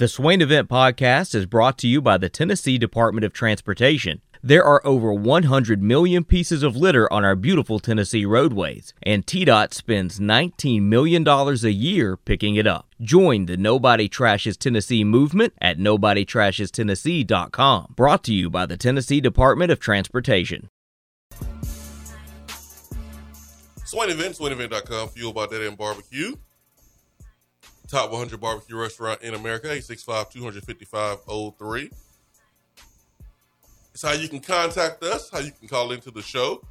The Swain Event Podcast is brought to you by the Tennessee Department of Transportation. There are over 100 million pieces of litter on our beautiful Tennessee roadways, and TDOT spends $19 million a year picking it up. Join the Nobody Trashes Tennessee movement at NobodyTrashesTennessee.com. Brought to you by the Tennessee Department of Transportation. SwainEvent, SwainEvent.com, fueled by Dead End Barbecue. Top 100 barbecue restaurant in America, 865-255-03. It's how you can contact us, how you can call into the show.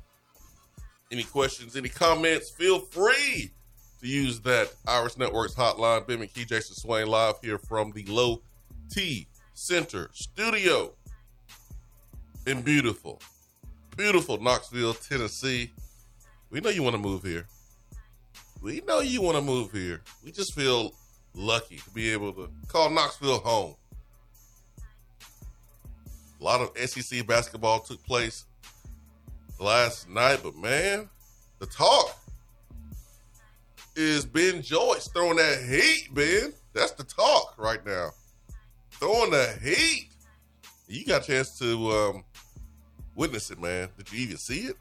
Any questions, any comments, feel free to use that Irish Networks hotline. Ben McKee, Jason Swain, live here from the Low T Center studio in beautiful Knoxville, Tennessee. We know you want to move here. We know you want to move here. We just feel lucky to be able to call Knoxville home. A lot of SEC basketball took place last night, but man, the talk is Ben Joyce throwing that heat, Ben. That's the talk right now. Throwing the heat. You got a chance to witness it, man. Did you even see it?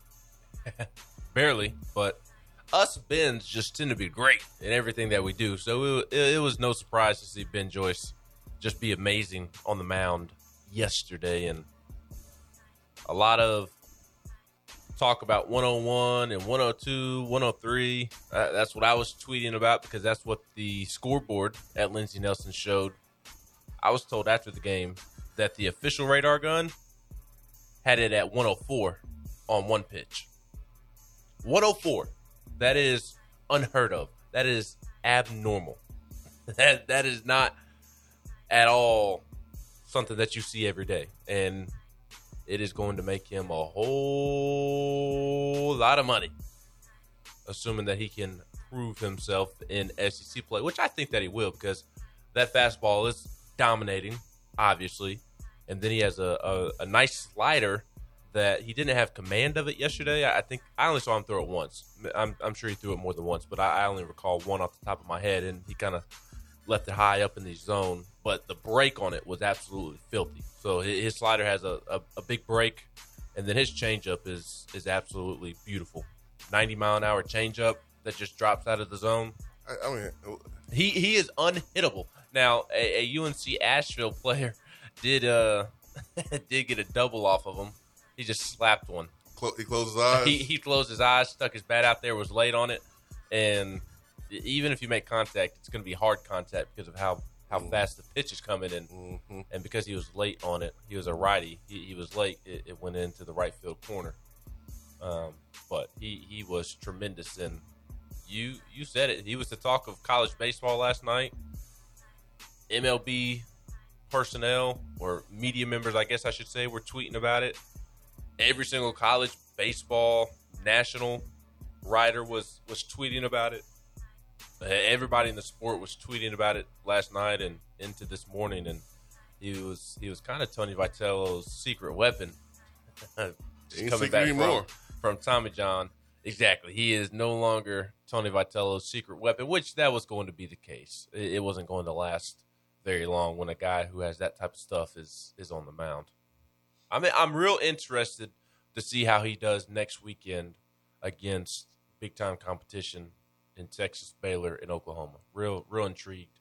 Barely, but us Bens just tend to be great in everything that we do. So it was no surprise to see Ben Joyce just be amazing on the mound yesterday, and a lot of talk about 101 and 102, 103. That's what I was tweeting about because that's what the scoreboard at Lindsey Nelson showed. I was told after the game that the official radar gun had it at 104 on one pitch. 104. That is unheard of. That is abnormal. That is not at all something that you see every day, and it is going to make him a whole lot of money, assuming that he can prove himself in SEC play, which I think that he will, because that fastball is dominating, obviously, and then he has a nice slider that he didn't have command of it yesterday. I think I only saw him throw it once. I'm sure he threw it more than once, but I only recall one off the top of my head, and he kind of left it high up in the zone, but the break on it was absolutely filthy. So his slider has a big break, and then his changeup is absolutely beautiful. 90-mile-an-hour changeup that just drops out of the zone. I mean, he is unhittable. Now, a UNC Asheville player did get a double off of him. He just slapped one. He closed his eyes? He closed his eyes, stuck his bat out there, was late on it, and even if you make contact, it's going to be hard contact because of how fast the pitch is coming in. Mm-hmm. And because he was late on it, he was a righty. He was late. It went into the right field corner. But he was tremendous. And you said it. He was the talk of college baseball last night. MLB personnel or media members, I guess I should say, were tweeting about it. Every single college baseball national writer was tweeting about it. Everybody in the sport was tweeting about it last night and into this morning, and he was kind of Tony Vitello's secret weapon. Coming back from Tommy John. Exactly. He is no longer Tony Vitello's secret weapon, which that was going to be the case. It wasn't going to last very long when a guy who has that type of stuff is on the mound. I mean, I'm real interested to see how he does next weekend against big-time competition in Texas, Baylor, and Oklahoma. Real intrigued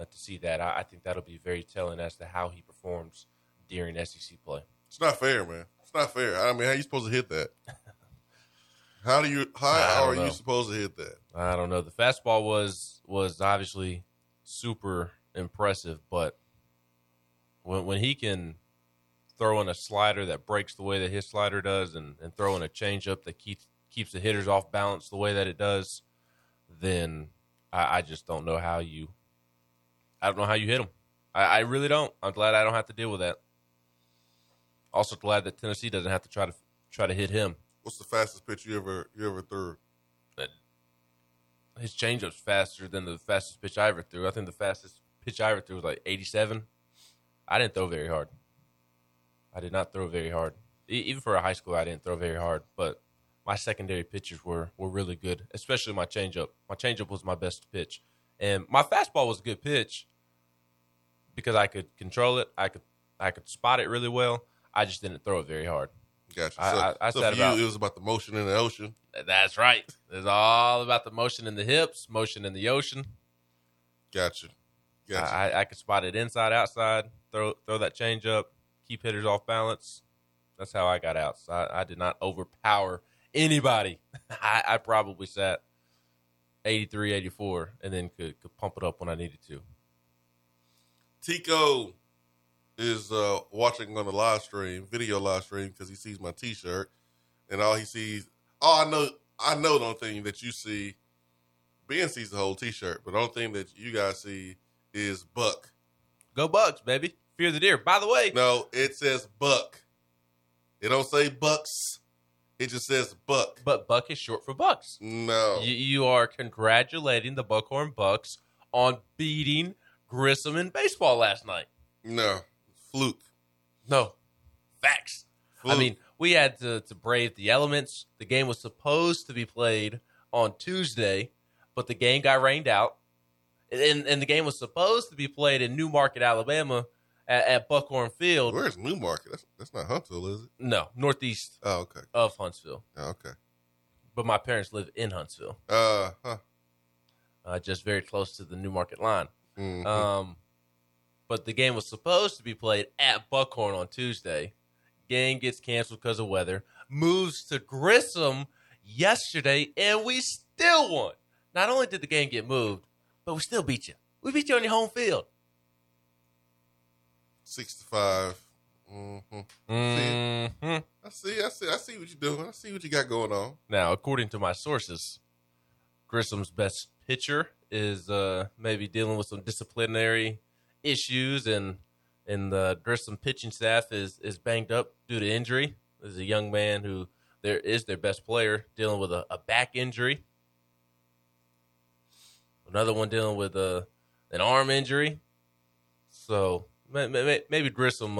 to see that. I think that'll be very telling as to how he performs during SEC play. It's not fair, man. It's not fair. I mean, how are you supposed to hit that? How are you supposed to hit that? I don't know. The fastball was obviously super impressive, but when he can throw in a slider that breaks the way that his slider does, and throw in a changeup that keeps the hitters off balance the way that it does, then I just don't know how you – I don't know how you hit them. I really don't. I'm glad I don't have to deal with that. Also glad that Tennessee doesn't have to try to hit him. What's the fastest pitch you ever threw? His changeup's faster than the fastest pitch I ever threw. I think the fastest pitch I ever threw was like 87. I didn't throw very hard. I did not throw very hard. Even for a high school, I didn't throw very hard, but – my secondary pitches were really good, especially my changeup. My changeup was my best pitch. And my fastball was a good pitch because I could control it. I could spot it really well. I just didn't throw it very hard. Gotcha. It was about the motion in the ocean. That's right. It's all about the motion in the hips, motion in the ocean. Gotcha. I could spot it inside, outside, throw that change up, keep hitters off balance. That's how I got out. So I did not overpower anybody. I probably sat 83, 84, and then could pump it up when I needed to. Tico is watching on the video live stream, because he sees my T-shirt, and all he sees, I know the only thing that you see, Ben sees the whole T-shirt, but the only thing that you guys see is Buck. Go Bucks, baby. Fear the deer. By the way. No, it says Buck. It don't say Bucks. It just says Buck. But Buck is short for Bucks. No. You are congratulating the Buckhorn Bucks on beating Grissom in baseball last night. No. Fluke. No. Facts. Fluke. I mean, we had to brave the elements. The game was supposed to be played on Tuesday, but the game got rained out. And the game was supposed to be played in New Market, Alabama, at Buckhorn Field. Where's New Market? That's not Huntsville, is it? No, northeast. Oh, okay. Of Huntsville. Oh, okay. But my parents live in Huntsville. Just very close to the New Market line. Mm-hmm. But the game was supposed to be played at Buckhorn on Tuesday. Game gets canceled because of weather. Moves to Grissom yesterday, and we still won. Not only did the game get moved, but we still beat you. We beat you on your home field. 6-5. Mm-hmm. Mm-hmm. I see what you're doing. I see what you got going on. Now, according to my sources, Grissom's best pitcher is maybe dealing with some disciplinary issues, and the Grissom pitching staff is banged up due to injury. There's a young man who is their best player dealing with a back injury. Another one dealing with an arm injury. So maybe Grissom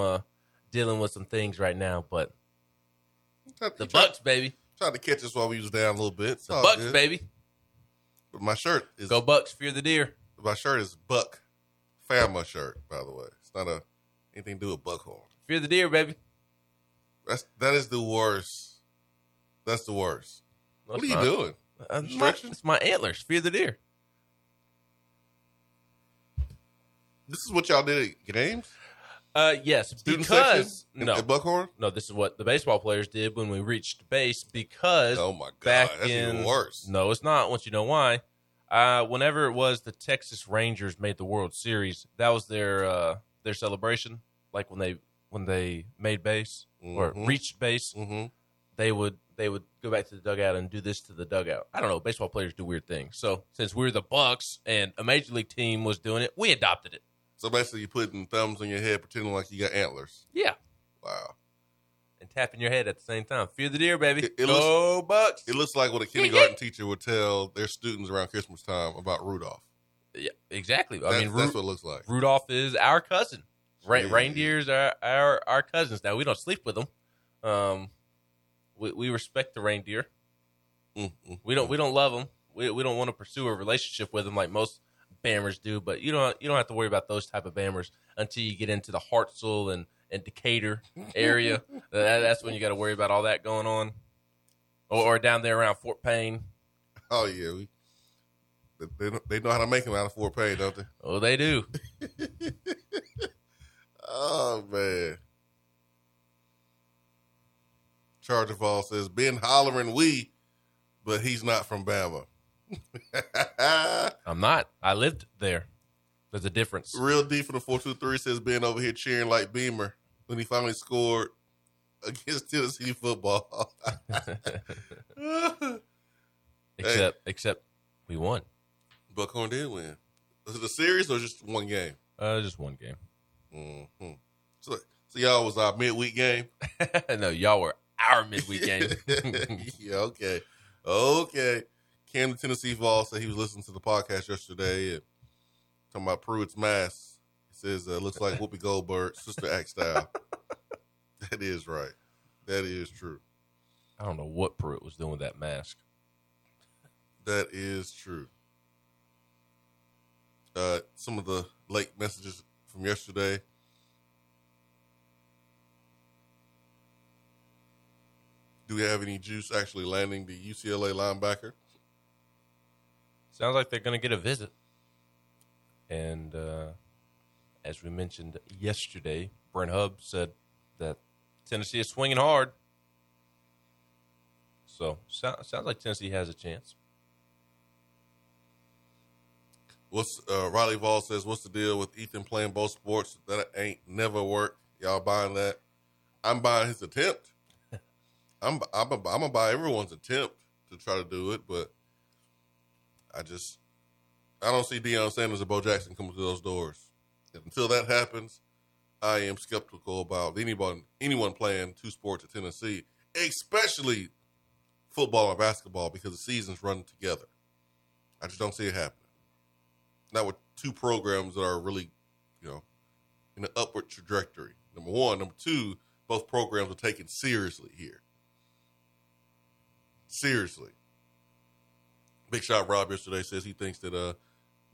dealing with some things right now, but the Bucks, baby. Tried to catch us while we was down a little bit. The Bucks, good. Baby. But my shirt is... Go Bucks, fear the deer. My shirt is Buck. Family shirt, by the way. It's not anything to do with Buckhorn. Fear the deer, baby. That is the worst. That's the worst. That's what are you doing? It's my antlers. Fear the deer. This is what y'all did at games? Yes. Student because at Buckhorn? No, this is what the baseball players did when we reached base because oh my God, back that's in, even worse. No, it's not. Once you know why. Whenever it was the Texas Rangers made the World Series, that was their celebration. Like when they made base mm-hmm. or reached base, mm-hmm. they would go back to the dugout and do this to the dugout. I don't know. Baseball players do weird things. So since we were the Bucks and a major league team was doing it, we adopted it. So basically you're putting thumbs on your head, pretending like you got antlers. Yeah. Wow. And tapping your head at the same time. Fear the deer, baby. Go Bucks. It looks like what a kindergarten teacher would tell their students around Christmas time about Rudolph. Yeah, exactly. That's what it looks like. Rudolph is our cousin. Reindeers are our cousins. Now, we don't sleep with them. We respect the reindeer. Mm-hmm. We don't love them. We don't want to pursue a relationship with them like most bammers do. But you don't have to worry about those type of bammers until you get into the Hartselle and Decatur area. That's when you got to worry about all that going on, or down there around Fort Payne. Oh yeah, they know how to make them out of Fort Payne, don't they? Oh, they do. Oh man. Charge of all says, been hollering we, but he's not from Bama. I'm not. I lived there. There's a difference. Real D from the 423 says, been over here cheering like Beamer when he finally scored against Tennessee football. Except we won. Buckhorn did win. Was it a series or just one game? Just one game. Mm-hmm. So y'all was our midweek game? No, y'all were our midweek game. Yeah, okay. Camden, Tennessee Vol said he was listening to the podcast yesterday and talking about Pruitt's mask. He says looks like Whoopi Goldberg, Sister Act style. That is right. That is true. I don't know what Pruitt was doing with that mask. That is true. Some of the late messages from yesterday. Do we have any juice actually landing the UCLA linebacker? Sounds like they're going to get a visit. And as we mentioned yesterday, Brent Hubb said that Tennessee is swinging hard. So sounds like Tennessee has a chance. Riley Vall says, what's the deal with Ethan playing both sports? That ain't never worked. Y'all buying that? I'm buying his attempt. I'm going to buy everyone's attempt to try to do it, but I don't see Deion Sanders or Bo Jackson coming through those doors. And until that happens, I am skeptical about anyone playing two sports at Tennessee, especially football or basketball, because the seasons run together. I just don't see it happening. Not with two programs that are really, in an upward trajectory. Number one. Number two, both programs are taken seriously here. Seriously. Big Shot Rob yesterday says he thinks that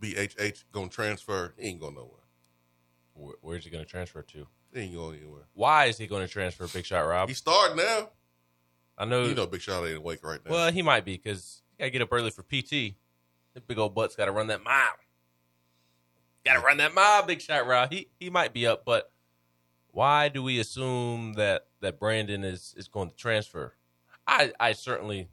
BHH going to transfer. He ain't going nowhere. Where's he going to transfer to? He ain't going anywhere. Why is he going to transfer, Big Shot Rob? He's starting now. I know. You know Big Shot ain't awake right now. Well, he might be because he got to get up early for PT. That big old butt's got to run that mile. Got to run that mile, Big Shot Rob. He might be up, but why do we assume that Brandon is going to transfer? I certainly...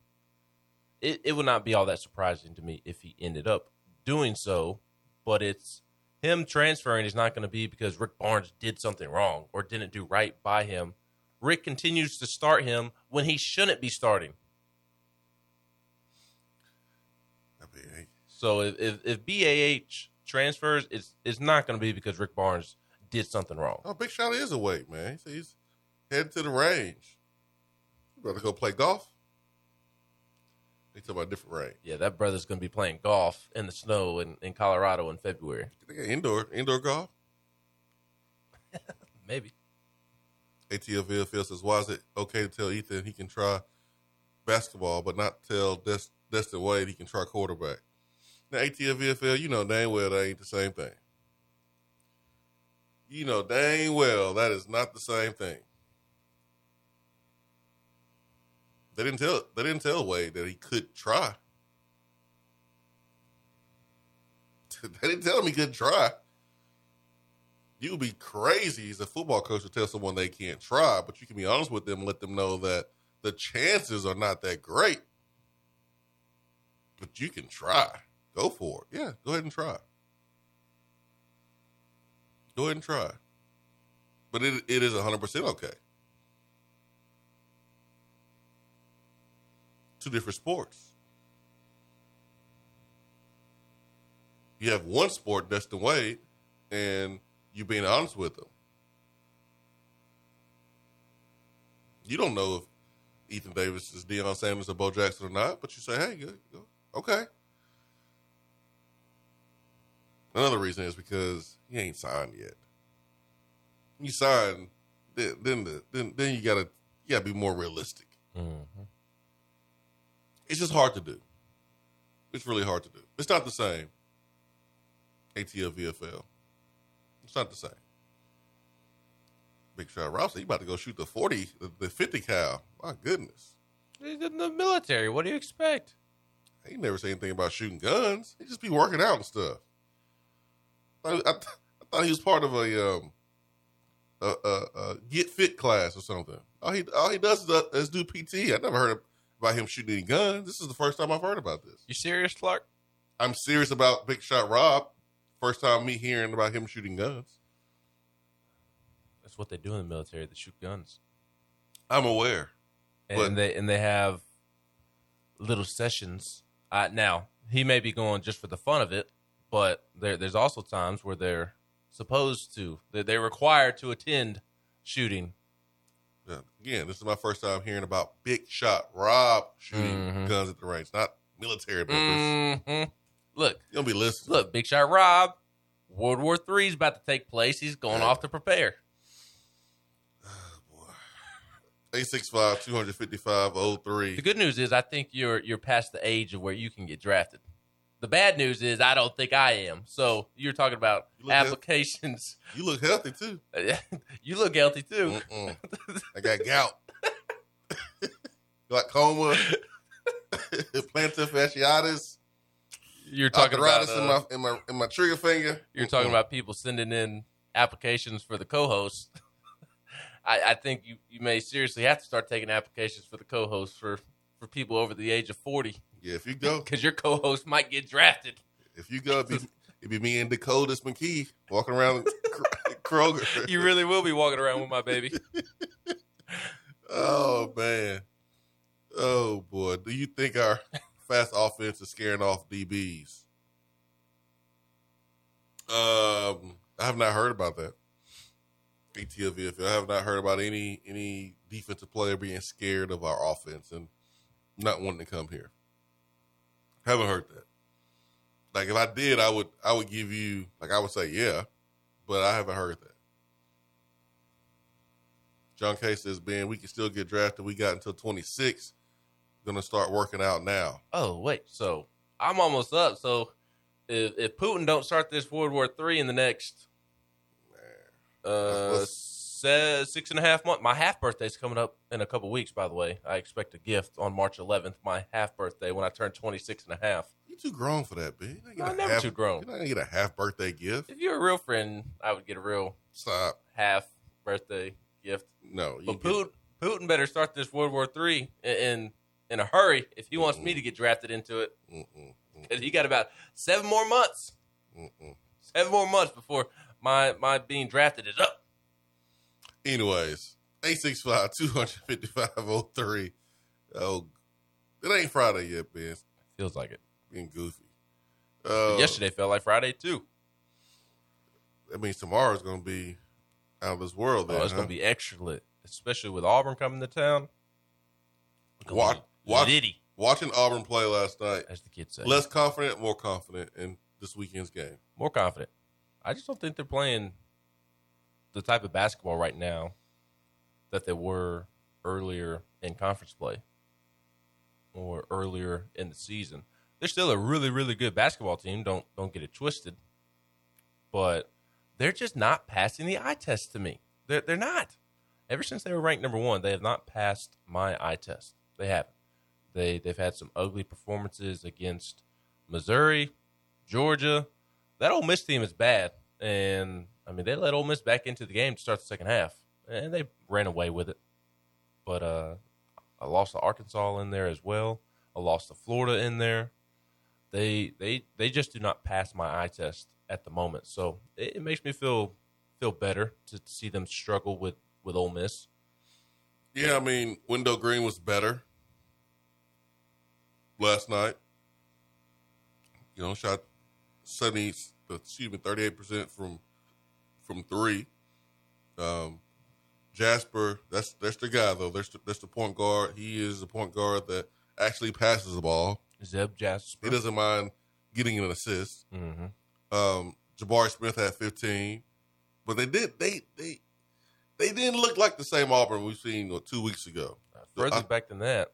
It would not be all that surprising to me if he ended up doing so, but it's him transferring is not going to be because Rick Barnes did something wrong or didn't do right by him. Rick continues to start him when he shouldn't be starting. So if BAH transfers, it's not going to be because Rick Barnes did something wrong. Oh, Big Shot is awake, man. He's heading to the range. You better go play golf. They talk about different range. Yeah, that brother's going to be playing golf in the snow in Colorado in February. They got indoor golf? Maybe. ATL Villfield says, why is it okay to tell Ethan he can try basketball, but not tell Dustin Wade he can try quarterback? Now, ATL Villfield, you know dang well that ain't the same thing. You know dang well that is not the same thing. They didn't tell Wade that he could try. They didn't tell him he could try. You would be crazy as a football coach to tell someone they can't try, but you can be honest with them and let them know that the chances are not that great. But you can try. Go for it. Yeah, go ahead and try. Go ahead and try. But it is 100% okay. Two different sports. You have one sport, Dustin Wade, and you being honest with them. You don't know if Ethan Davis is Deion Sanders or Bo Jackson or not, but you say, hey, go. Okay. Another reason is because he ain't signed yet. You sign, then you gotta be more realistic. Mm-hmm. It's just hard to do. It's really hard to do. It's not the same. ATL VFL. It's not the same. Big Shot Rob said, you about to go shoot the 40, the 50 cal. My goodness. He's in the military. What do you expect? He never said anything about shooting guns. He just be working out and stuff. I thought he was part of a get fit class or something. All he does is do PT. I never heard of about him shooting any guns. This is the first time I've heard about this. You serious, Clark? I'm serious about Big Shot Rob. First time me hearing about him shooting guns. That's what they do in the military. They shoot guns. I'm aware. And they have little sessions. Now, he may be going just for the fun of it, but there's also times where they're supposed to. They're required to attend shooting. Again, this is my first time hearing about Big Shot Rob shooting guns at the range, not military members. Mm-hmm. Look. You don't be listening. Look, Big Shot Rob, World War III is about to take place. He's going off to prepare. Oh, boy. 865-255-03. The good news is I think you're past the age of where you can get drafted. The bad news is I don't think I am. So you're talking about you applications. Healthy. You look healthy, too. You look healthy, too. Mm-mm. I got gout. Glaucoma. Plantar fasciitis. You're talking about in my trigger finger. You're talking about people sending in applications for the co-host. I think you may seriously have to start taking applications for the co-host for people over the age of 40. Yeah, if you go. Because your co-host might get drafted. If you go, it'd be me and Dakota's McKee walking around Kroger. You really will be walking around with my baby. Oh, man. Oh, boy. Do you think our fast offense is scaring off DBs? I have not heard about that. ATLV, I have not heard about any defensive player being scared of our offense and not wanting to come here. Haven't heard that. Like if I did, I would give you like I would say yeah, but I haven't heard that. John K says, Ben, we can still get drafted. We got until 26. Gonna start working out now. Oh wait, so I'm almost up. So if Putin don't start this World War III in the next 6.5 months. My half birthday's coming up in a couple weeks, by the way. I expect a gift on March 11th, my half birthday, when I turn 26.5. You're too grown for that, B. I'm never too grown. You're not going to get a half birthday gift. If you're a real friend, I would get a real half birthday gift. No. But Putin better start this World War III in a hurry if he wants me to get drafted into it. Because he got about 7 more months. 7 more months before... My being drafted is up. Anyways, 865-255-03. Oh, it ain't Friday yet, Ben. Feels like it. Being goofy. Yesterday felt like Friday, too. That means tomorrow's going to be out of this world. Then, it's going to be extra lit, especially with Auburn coming to town. Watching Auburn play last night. As the kids say. Less confident, more confident in this weekend's game. More confident. I just don't think they're playing the type of basketball right now that they were earlier in conference play or earlier in the season. They're still a really, really good basketball team. Don't get it twisted. But they're just not passing the eye test to me. They're not. Ever since they were ranked number 1, they have not passed my eye test. They haven't. They've had some ugly performances against Missouri, Georgia. That Ole Miss team is bad, and, I mean, they let Ole Miss back into the game to start the second half, and they ran away with it. But I lost to Arkansas in there as well. I lost to Florida in there. They just do not pass my eye test at the moment, so it makes me feel better to see them struggle with Ole Miss. Yeah, I mean, Wendell Green was better last night. You know, shot 38% from three. Jasper, that's the guy though. That's the point guard. He is the point guard that actually passes the ball. Zeb Jasper. He doesn't mind getting an assist. Mm-hmm. Jabari Smith had 15, but they didn't look like the same Auburn we've seen 2 weeks ago. Further back than that.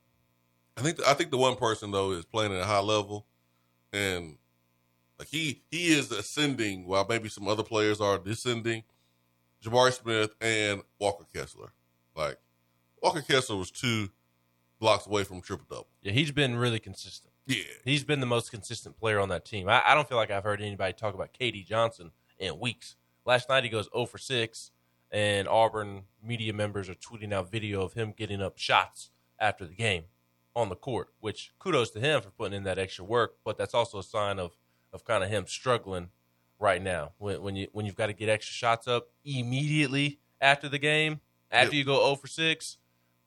I think the one person though is playing at a high level, and. Like he is ascending while maybe some other players are descending. Jabari Smith and Walker Kessler. Like, Walker Kessler was 2 blocks away from triple-double. Yeah, he's been really consistent. Yeah. He's been the most consistent player on that team. I don't feel like I've heard anybody talk about KD Johnson in weeks. Last night he goes 0 for 6, and Auburn media members are tweeting out video of him getting up shots after the game on the court, which kudos to him for putting in that extra work, but that's also a sign of kind of him struggling right now. When you've got to get extra shots up immediately after the game, after you go 0 for 6,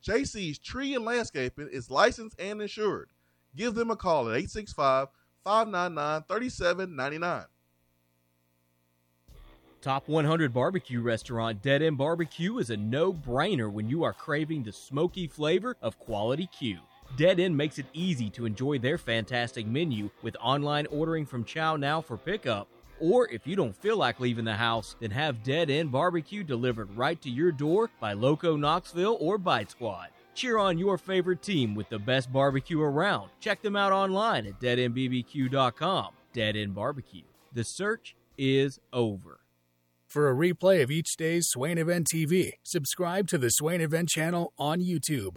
JC's Tree and Landscaping is licensed and insured. Give them a call at 865-599-3799. Top 100 barbecue restaurant Dead End Barbecue is a no-brainer when you are craving the smoky flavor of quality Q. Dead End makes it easy to enjoy their fantastic menu with online ordering from Chow Now for pickup. Or if you don't feel like leaving the house, then have Dead End Barbecue delivered right to your door by Loco Knoxville or Bite Squad. Cheer on your favorite team with the best barbecue around. Check them out online at deadendbbq.com. Dead End Barbecue. The search is over. For a replay of each day's Swain Event TV, subscribe to the Swain Event channel on YouTube.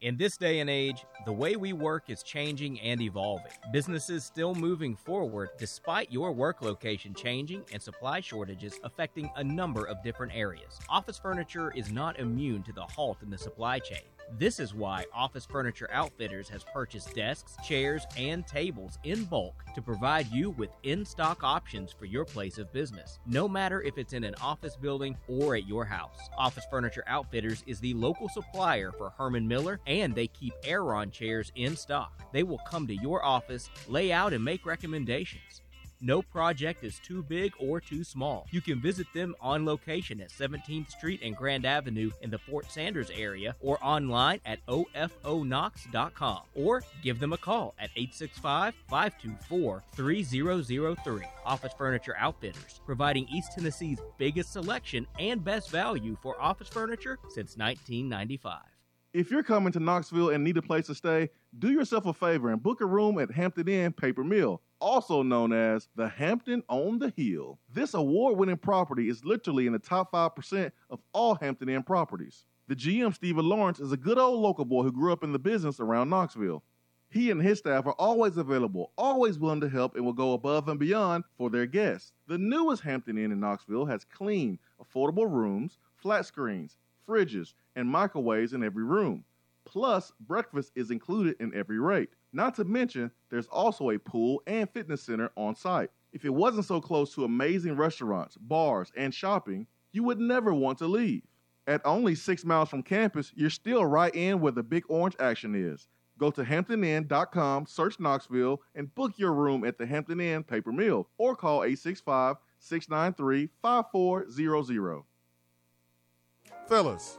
In this day and age, the way we work is changing and evolving. Businesses still moving forward despite your work location changing and supply shortages affecting a number of different areas. Office furniture is not immune to the halt in the supply chain. This is why Office Furniture Outfitters has purchased desks, chairs, and tables in bulk to provide you with in-stock options for your place of business, no matter if it's in an office building or at your house. Office Furniture Outfitters is the local supplier for Herman Miller, and they keep Aeron chairs in stock. They will come to your office, lay out, and make recommendations. No project is too big or too small. You can visit them on location at 17th Street and Grand Avenue in the Fort Sanders area or online at ofonox.com or give them a call at 865-524-3003. Office Furniture Outfitters, providing East Tennessee's biggest selection and best value for office furniture since 1995. If you're coming to Knoxville and need a place to stay, do yourself a favor and book a room at Hampton Inn Paper Mill, also known as the Hampton on the Hill. This award-winning property is literally in the top 5% of all Hampton Inn properties. The GM, Stephen Lawrence, is a good old local boy who grew up in the business around Knoxville. He and his staff are always available, always willing to help, and will go above and beyond for their guests. The newest Hampton Inn in Knoxville has clean, affordable rooms, flat screens, fridges, and microwaves in every room. Plus, breakfast is included in every rate. Not to mention, there's also a pool and fitness center on site. If it wasn't so close to amazing restaurants, bars, and shopping, you would never want to leave. At only 6 miles from campus, you're still right in where the Big Orange action is. Go to HamptonInn.com, search Knoxville, and book your room at the Hampton Inn Paper Mill, or call 865-693-5400. Fellas,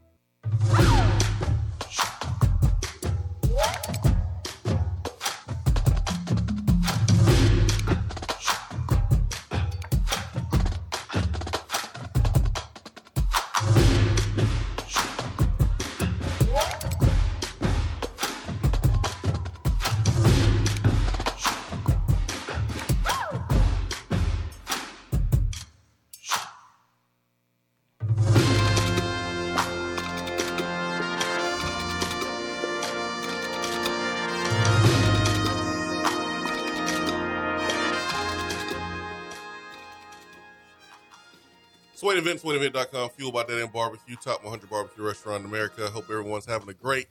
SwainEvent.com, fueled by Dead End Barbecue, top 100 barbecue restaurant in America. Hope everyone's having a great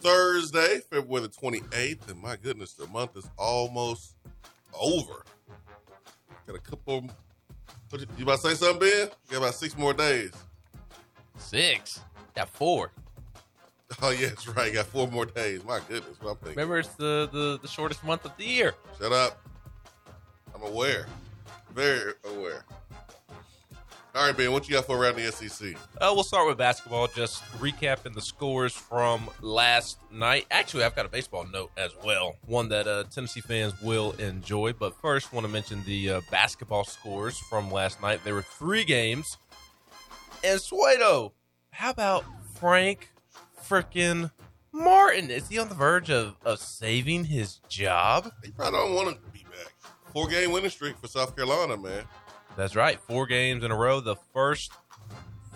Thursday, February the 28th. And my goodness, the month is almost over. Got a couple. You about to say something, Ben? You got about 6 more days. 6? Got 4. Oh, yeah, that's right. Got 4 more days. My goodness, what I'm thinking. Remember, it's the shortest month of the year. Shut up. I'm aware. Very aware. All right, Ben, what you got for around the SEC? We'll start with basketball, just recapping the scores from last night. Actually, I've got a baseball note as well, one that Tennessee fans will enjoy. But first, want to mention the basketball scores from last night. There were 3 games. And, Suedo, how about Frank frickin' Martin? Is he on the verge of saving his job? He probably don't want to be back. 4-game winning streak for South Carolina, man. That's right. 4 games in a row. The first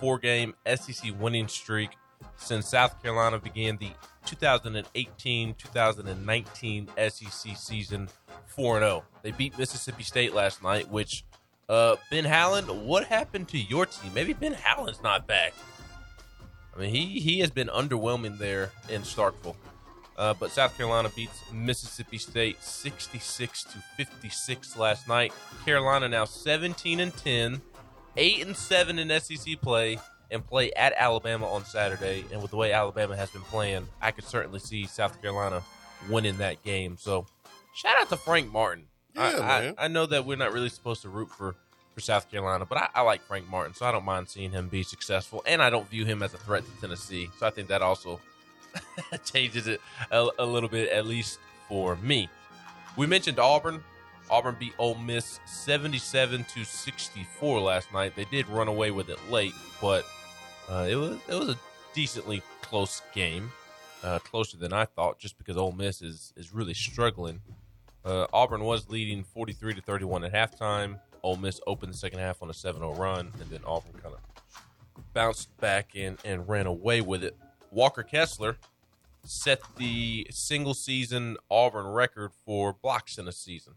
4-game SEC winning streak since South Carolina began the 2018-2019 SEC season 4-0. They beat Mississippi State last night, which, Ben Howland, what happened to your team? Maybe Ben Howland's not back. I mean, he has been underwhelming there in Starkville. But South Carolina beats Mississippi State 66-56 last night. Carolina now 17-10, 8-7 in SEC play, and play at Alabama on Saturday. And with the way Alabama has been playing, I could certainly see South Carolina winning that game. So shout out to Frank Martin. Yeah, I know that we're not really supposed to root for South Carolina, but I like Frank Martin, so I don't mind seeing him be successful. And I don't view him as a threat to Tennessee. So I think that also changes it a little bit, at least for me. We mentioned Auburn. Auburn beat Ole Miss 77-64 last night. They did run away with it late, but it was a decently close game, closer than I thought, just because Ole Miss is really struggling. Auburn was leading 43-31 at halftime. Ole Miss opened the second half on a 7-0 run, and then Auburn kind of bounced back and ran away with it. Walker Kessler set the single-season Auburn record for blocks in a season.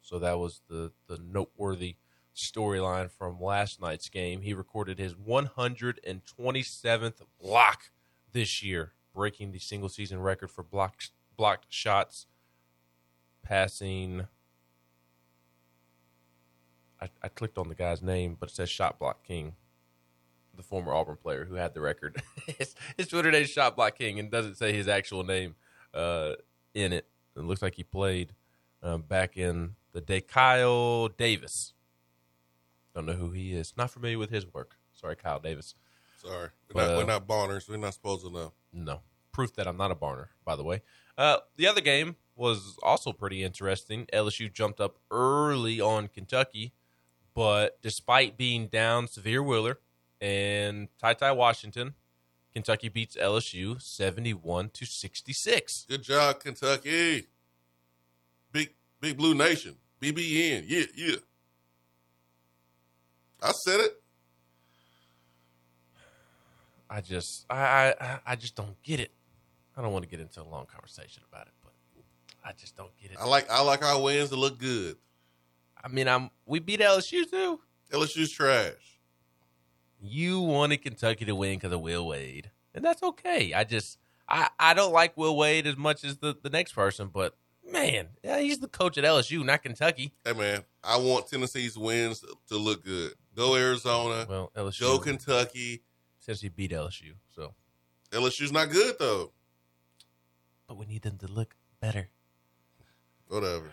So that was the noteworthy storyline from last night's game. He recorded his 127th block this year, breaking the single-season record for blocked shots, passing... I clicked on the guy's name, but it says Shot Block King, the former Auburn player who had the record. His Twitter name is Shot Block King, and doesn't say his actual name in it. It looks like he played back in the day. Kyle Davis. Don't know who he is. Not familiar with his work. Sorry, Kyle Davis. Sorry. We're not Barners. We're not supposed to know. No. Proof that I'm not a Barner, by the way. The other game was also pretty interesting. LSU jumped up early on Kentucky. But despite being down Severe Wheeler and Ty Washington, Kentucky beats LSU 71-66. Good job, Kentucky. Big Blue Nation. BBN. Yeah, yeah. I said it. I just don't get it. I don't want to get into a long conversation about it, but I just don't get it. I like our wins to look good. I mean, we beat LSU, too. LSU's trash. You wanted Kentucky to win because of Will Wade, and that's okay. I don't like Will Wade as much as the next person, but, man, yeah, he's the coach at LSU, not Kentucky. Hey, man, I want Tennessee's wins to look good. Go Arizona. Well, LSU. Go Kentucky. Tennessee beat LSU, so. LSU's not good, though. But we need them to look better. Whatever.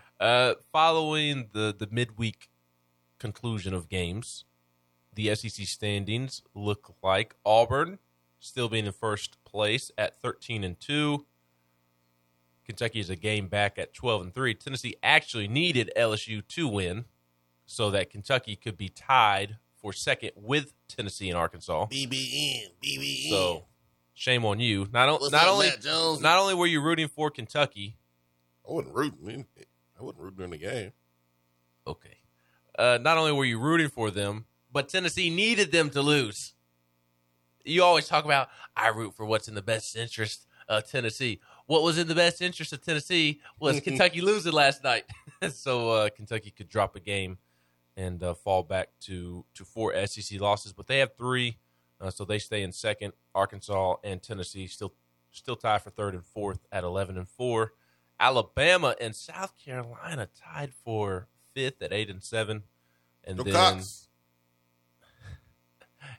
Following the midweek conclusion of games, the SEC standings look like Auburn still being in first place at 13-2. Kentucky is a game back at 12-3. Tennessee actually needed LSU to win so that Kentucky could be tied for second with Tennessee and Arkansas. BBN. So shame on you. Not only were you rooting for Kentucky. I wouldn't root during the game. Okay. Not only were you rooting for them, but Tennessee needed them to lose. You always talk about, I root for what's in the best interest of Tennessee. What was in the best interest of Tennessee was Kentucky losing last night. So Kentucky could drop a game and fall back to four SEC losses. But they have three, so they stay in second. Arkansas and Tennessee still tied for third and fourth at 11-4. Alabama and South Carolina tied for fifth at 8-7. And no then Cox.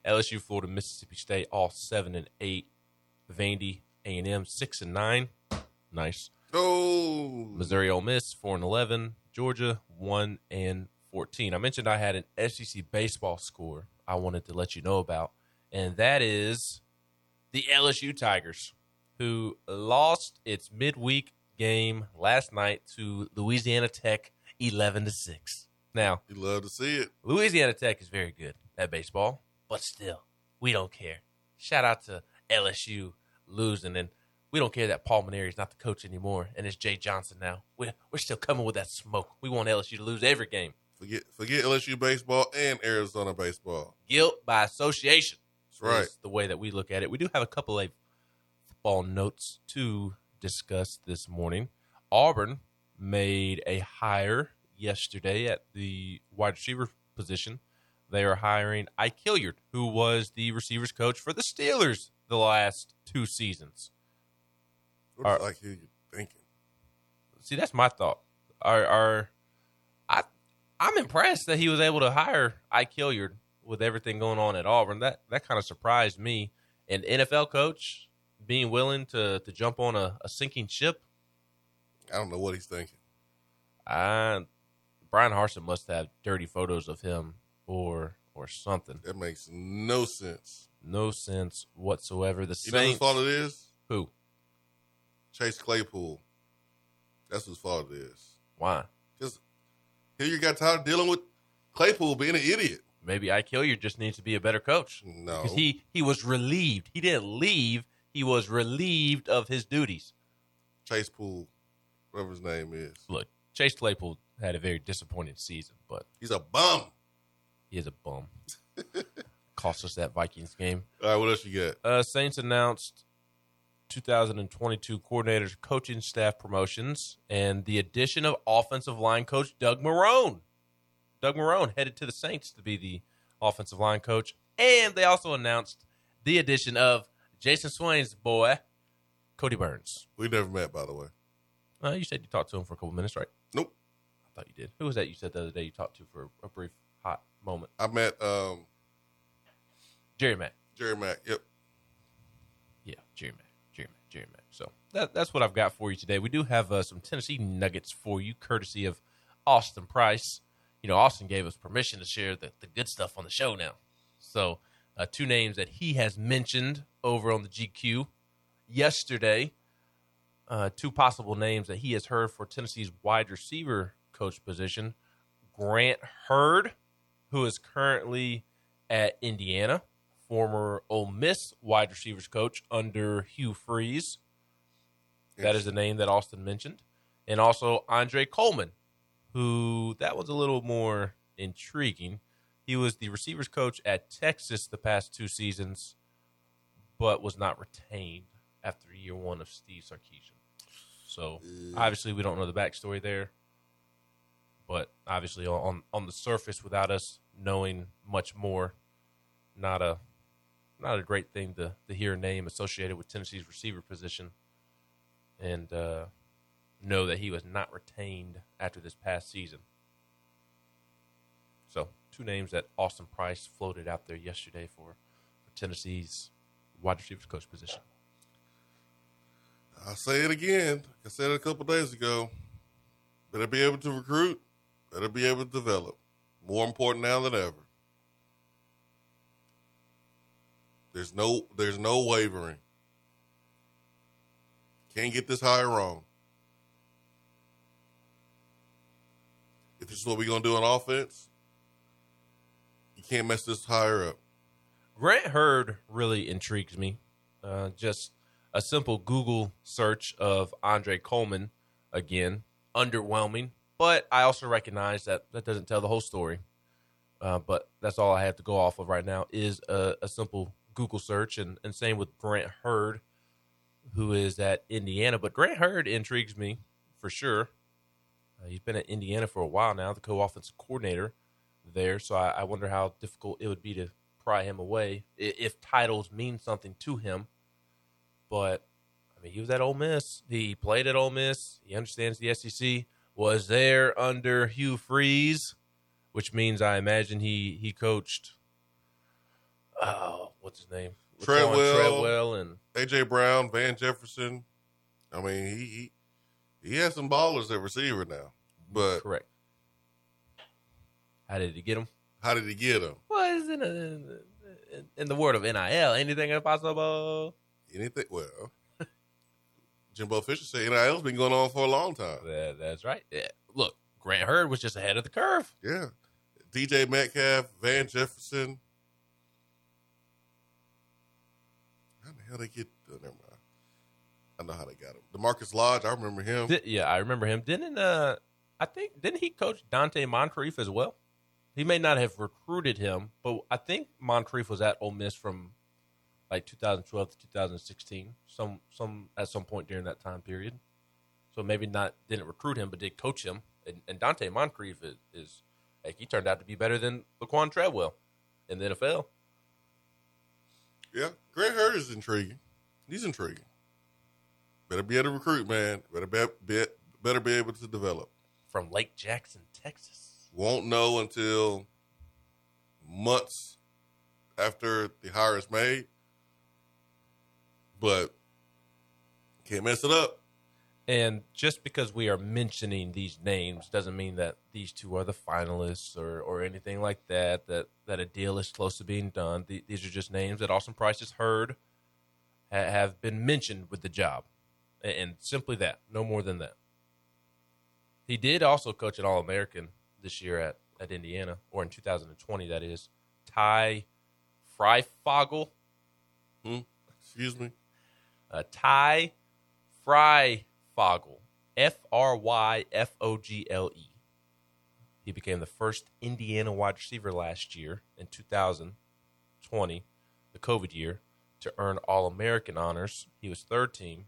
LSU, Florida, Mississippi State, all 7-8. Vandy, A&M, 6-9. Nice. Oh. Missouri, Ole Miss, 4-11. Georgia, 1-14. I mentioned I had an SEC baseball score I wanted to let you know about, and that is the LSU Tigers, who lost its midweek game last night to Louisiana Tech 11-6. Now, you love to see it. Louisiana Tech is very good at baseball, but still, we don't care. Shout out to LSU losing, and we don't care that Paul Maneri is not the coach anymore, and it's Jay Johnson now. We're still coming with that smoke. We want LSU to lose every game. Forget LSU baseball and Arizona baseball. Guilt by association. That's right. That's the way that we look at it. We do have a couple of football notes to discussed this morning. Auburn made a hire yesterday at the wide receiver position. They are hiring Ike Hilliard, who was the receivers coach for the Steelers the last two seasons. What is like who you're thinking? See, that's my thought. I'm impressed that he was able to hire Ike Hilliard with everything going on at Auburn. That kind of surprised me. An NFL coach being willing to jump on a sinking ship. I don't know what he's thinking. Brian Harsin must have dirty photos of him or something. That makes no sense. No sense whatsoever. The Saints, you know whose fault it is? Who? Chase Claypool. That's whose fault it is. Why? Because Hilliard got tired of dealing with Claypool being an idiot. Maybe Ike Hilliard just needs to be a better coach. No. Because he was relieved. He didn't leave. He was relieved of his duties. Chase Poole, whatever his name is. Look, Chase Claypool had a very disappointing season, but... He's a bum. He is a bum. Cost us that Vikings game. All right, what else you got? Saints announced 2022 coordinators, coaching staff promotions, and the addition of offensive line coach Doug Marrone. Doug Marrone headed to the Saints to be the offensive line coach. And they also announced the addition of Jason Swain's boy, Cody Burns. We never met, by the way. You said you talked to him for a couple minutes, right? Nope. I thought you did. Who was that you said the other day you talked to for a brief, hot moment? I met Jerry Mack. Jerry Mack, yep. Yeah, Jerry Mack. So that's what I've got for you today. We do have some Tennessee nuggets for you, courtesy of Austin Price. You know, Austin gave us permission to share the good stuff on the show now. So, two names that he has mentioned over on the GQ yesterday. Two possible names that he has heard for Tennessee's wide receiver coach position. Grant Hurd, who is currently at Indiana, former Ole Miss wide receivers coach under Hugh Freeze. That is the name that Austin mentioned. And also Andre Coleman, who that was a little more intriguing. He was the receivers coach at Texas the past two seasons, but was not retained after year one of Steve Sarkisian. So, obviously, we don't know the backstory there. But, obviously, on the surface, without us knowing much more, not a great thing to hear a name associated with Tennessee's receiver position. And, know that he was not retained after this past season. So, two names that Austin Price floated out there yesterday for Tennessee's wide receivers coach position. I'll say it again. I said it a couple days ago. Better be able to recruit. Better be able to develop. More important now than ever. There's no wavering. Can't get this high wrong. If this is what we're going to do on offense, you can't mess this higher up. Grant Hurd really intrigues me. Just a simple Google search of Andre Coleman, again, underwhelming. But I also recognize that doesn't tell the whole story. But that's all I have to go off of right now is a simple Google search. And same with Grant Hurd, who is at Indiana. But Grant Hurd intrigues me for sure. He's been at Indiana for a while now, the co-offensive coordinator there. So I wonder how difficult it would be to pry him away if titles mean something to him. But, I mean, he was at Ole Miss. He played at Ole Miss. He understands the SEC. Was there under Hugh Freeze, which means I imagine he coached, what's his name? Treadwell and A.J. Brown, Van Jefferson. I mean, he has some ballers at receiver now, but correct. How did he get him? Well, isn't in the word of NIL, anything is possible. Anything? Well, Jimbo Fisher said NIL's been going on for a long time. That's right. Yeah. Look, Grant Hurd was just ahead of the curve. Yeah, DJ Metcalf, Van Jefferson. How the hell they get? Oh, never mind. I know how they got him. DeMarcus Lodge, I remember him. Yeah, I remember him. Didn't he coach Dante Moncrief as well? He may not have recruited him, but I think Moncrief was at Ole Miss from like 2012 to 2016, some at some point during that time period. So maybe didn't recruit him, but did coach him. And Dante Moncrief is like, he turned out to be better than Laquan Treadwell in the NFL. Yeah, Grant Hurd is intriguing. He's intriguing. Better be able to recruit, man. Better be able to develop. From Lake Jackson, Texas. Won't know until months after the hire is made. But can't mess it up. And just because we are mentioning these names doesn't mean that these two are the finalists or anything like that, that a deal is close to being done. These are just names that Austin Price has heard have been mentioned with the job. And simply that, no more than that. He did also coach an All-American this year at Indiana, or in 2020, that is. Ty Freifogel. Excuse me. Ty Freifogel. F-R-Y-F-O-G-L-E. He became the first Indiana wide receiver last year in 2020, the COVID year, to earn All-American honors. He was third team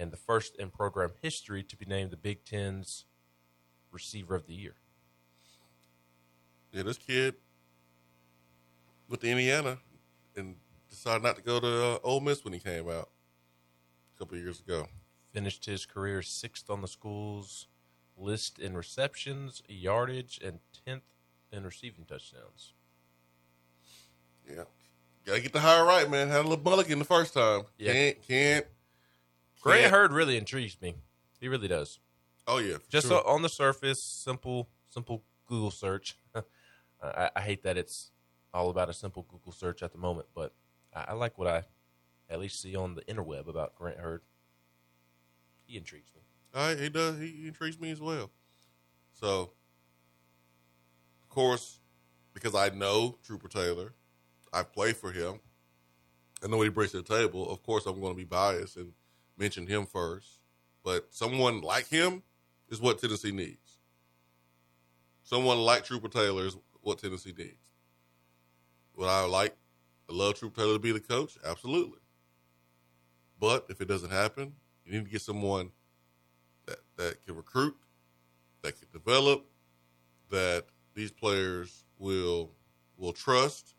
and the first in program history to be named the Big Ten's Receiver of the Year. Yeah, this kid with the Indiana and decided not to go to Ole Miss when he came out a couple of years ago. Finished his career 6th on the school's list in receptions, yardage, and 10th in receiving touchdowns. Yeah. Got to get the hire right, man. Had a little mulligan the first time. Yeah. Can't. Grant Hurd really intrigues me. He really does. Oh, yeah. Just sure. On the surface, simple Google search. I hate that it's all about a simple Google search at the moment, but I like what I at least see on the interweb about Grant Hurd. He intrigues me. He does. He intrigues me as well. So, of course, because I know Trooper Taylor, I play for him, I know what he brings to the table. Of course, I'm going to be biased and mention him first, but someone like him is what Tennessee needs. Someone like Trooper Taylor is what Tennessee needs. Would I love Trooper Taylor to be the coach? Absolutely. But if it doesn't happen, you need to get someone that can recruit, that can develop, that these players will trust,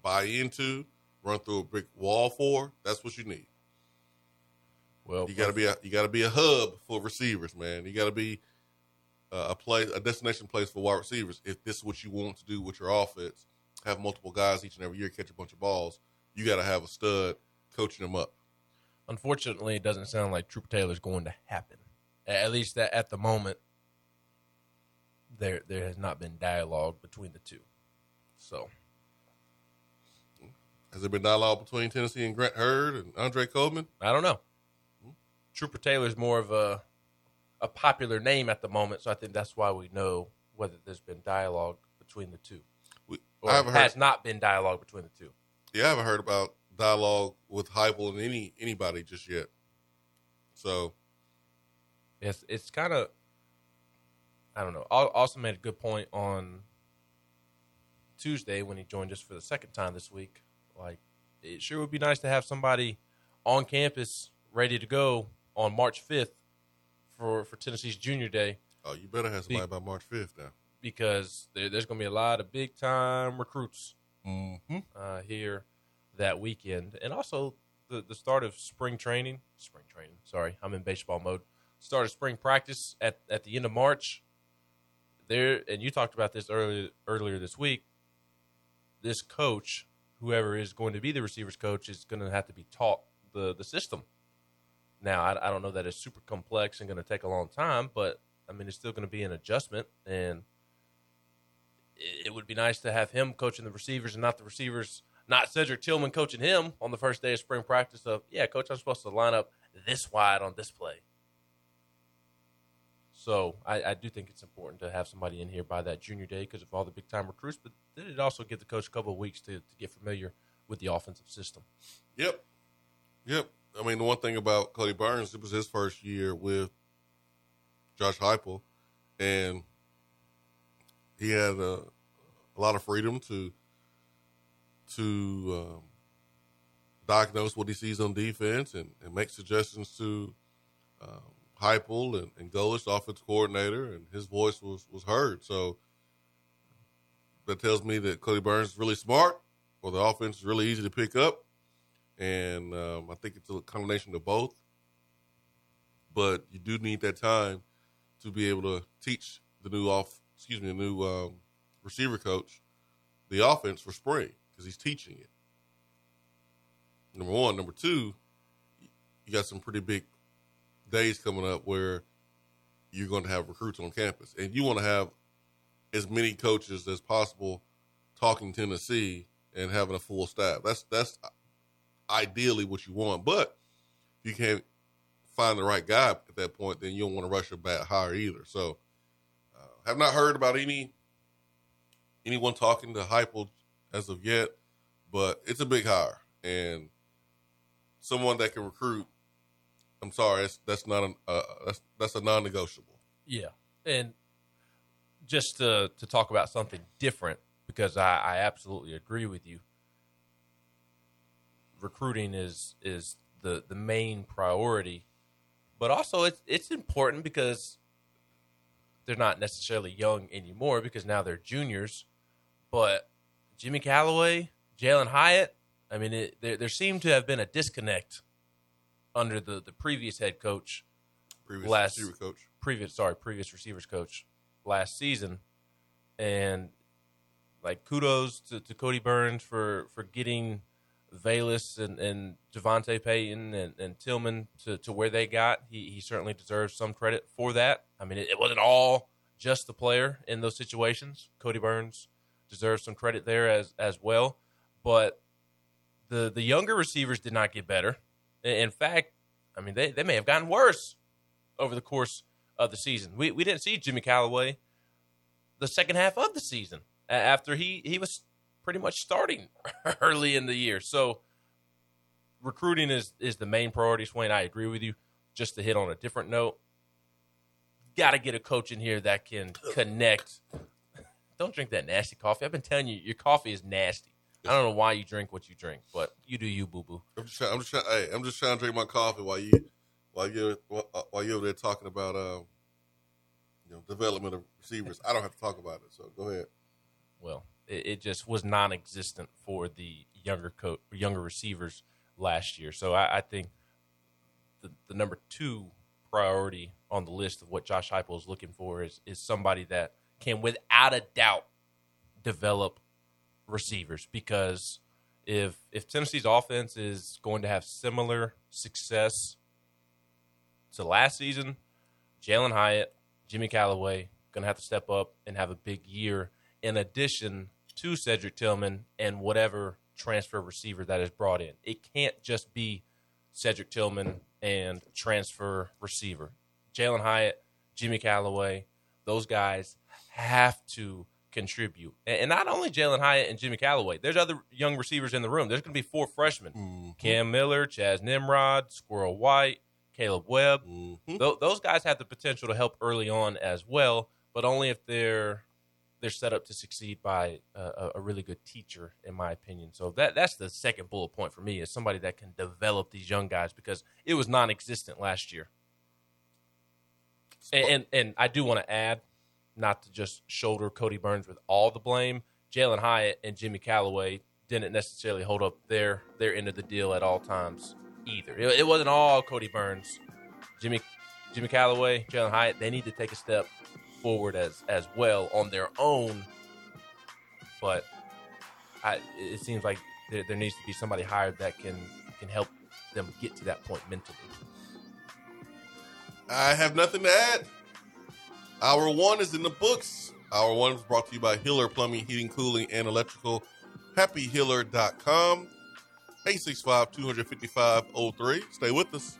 buy into, run through a brick wall for. That's what you need. Well, you gotta be a hub for receivers, man. You gotta be a destination place for wide receivers. If this is what you want to do with your offense, have multiple guys each and every year catch a bunch of balls. You gotta have a stud coaching them up. Unfortunately, it doesn't sound like Trooper Taylor's going to happen. At least that at the moment, there has not been dialogue between the two. So, has there been dialogue between Tennessee and Grant Hurd and Andre Coleman? I don't know. Trooper Taylor is more of a popular name at the moment, so I think that's why we know whether there's been dialogue between the two. Not been dialogue between the two. Yeah, I haven't heard about dialogue with Heupel and anybody just yet. So it's kind of, I don't know. Also made a good point on Tuesday when he joined us for the second time this week. Like, it sure would be nice to have somebody on campus ready to go on March 5th for Tennessee's Junior Day. Oh, you better have somebody by March 5th now. Because there's going to be a lot of big-time recruits here that weekend. And also the start of spring training. Sorry, I'm in baseball mode. Start of spring practice at the end of March. There, and you talked about this earlier this week. This coach, whoever is going to be the receivers coach, is going to have to be taught the system. Now, I don't know that it's super complex and going to take a long time, but, I mean, it's still going to be an adjustment, and it would be nice to have him coaching the receivers and not the receivers, not Cedric Tillman coaching him on the first day of spring practice of, yeah, coach, I'm supposed to line up this wide on this play. So I do think it's important to have somebody in here by that Junior Day because of all the big-time recruits, but then it also gives the coach a couple of weeks to get familiar with the offensive system. Yep. I mean, the one thing about Cody Burns, it was his first year with Josh Heupel, and he had a lot of freedom to diagnose what he sees on defense and make suggestions to Heupel and Golish, the offensive coordinator, and his voice was heard. So that tells me that Cody Burns is really smart, or the offense is really easy to pick up. And I think it's a combination of both. but you do need that time to be able to teach the new receiver coach the offense for spring because he's teaching it. Number one. Number two, you got some pretty big days coming up where you're going to have recruits on campus, and you want to have as many coaches as possible talking Tennessee and having a full staff. That's ideally what you want, but if you can't find the right guy at that point, then you don't want to rush a bat higher either. So have not heard about anyone talking to Heupel as of yet, but it's a big hire. And someone that can recruit, I'm sorry, that's a non-negotiable. Yeah, and just to talk about something different, because I absolutely agree with you. Recruiting is the main priority, but also it's important because they're not necessarily young anymore because now they're juniors. But Jimmy Callaway, Jalen Hyatt, I mean, there seemed to have been a disconnect under the previous head coach, previous receivers coach last season. And like kudos to Cody Burns for getting Valus and Javante Payton and Tillman to where they got. He certainly deserves some credit for that. I mean, it wasn't all just the player in those situations. Cody Burns deserves some credit there as well, but the younger receivers did not get better. In fact, I mean, they may have gotten worse over the course of the season. We didn't see Jimmy Callaway the second half of the season after he was pretty much starting early in the year. So recruiting is the main priority, Swain. I agree with you. Just to hit on a different note, got to get a coach in here that can connect. Don't drink that nasty coffee. I've been telling you, your coffee is nasty. I don't know why you drink what you drink, but you do you, boo boo. I'm just trying to drink my coffee while you're over there talking about development of receivers. I don't have to talk about it, so go ahead. Well, it just was non-existent for the younger receivers last year. So I think the number two priority on the list of what Josh Heupel is looking for is somebody that can, without a doubt, develop receivers, because if Tennessee's offense is going to have similar success to last season, Jalen Hyatt, Jimmy Callaway going to have to step up and have a big year in addition to Cedric Tillman and whatever transfer receiver that is brought in. It can't just be Cedric Tillman and transfer receiver. Jalen Hyatt, Jimmy Callaway, those guys have to contribute. And not only Jalen Hyatt and Jimmy Callaway, there's other young receivers in the room. There's going to be four freshmen. Mm-hmm. Cam Miller, Chaz Nimrod, Squirrel White, Caleb Webb. Mm-hmm. Those guys have the potential to help early on as well, but only if they're set up to succeed by a really good teacher, in my opinion. So that's the second bullet point for me, is somebody that can develop these young guys, because it was non-existent last year. And I do want to add, not to just shoulder Cody Burns with all the blame, Jalen Hyatt and Jimmy Callaway didn't necessarily hold up their end of the deal at all times either. It wasn't all Cody Burns. Jimmy Callaway, Jalen Hyatt, they need to take a step forward as well on their own. But it seems like there needs to be somebody hired that can help them get to that point mentally. I have nothing to add. Hour one is in the books. Hour one is brought to you by Hiller Plumbing, Heating, Cooling, and Electrical. HappyHiller.com. 865-255-03. Stay with us.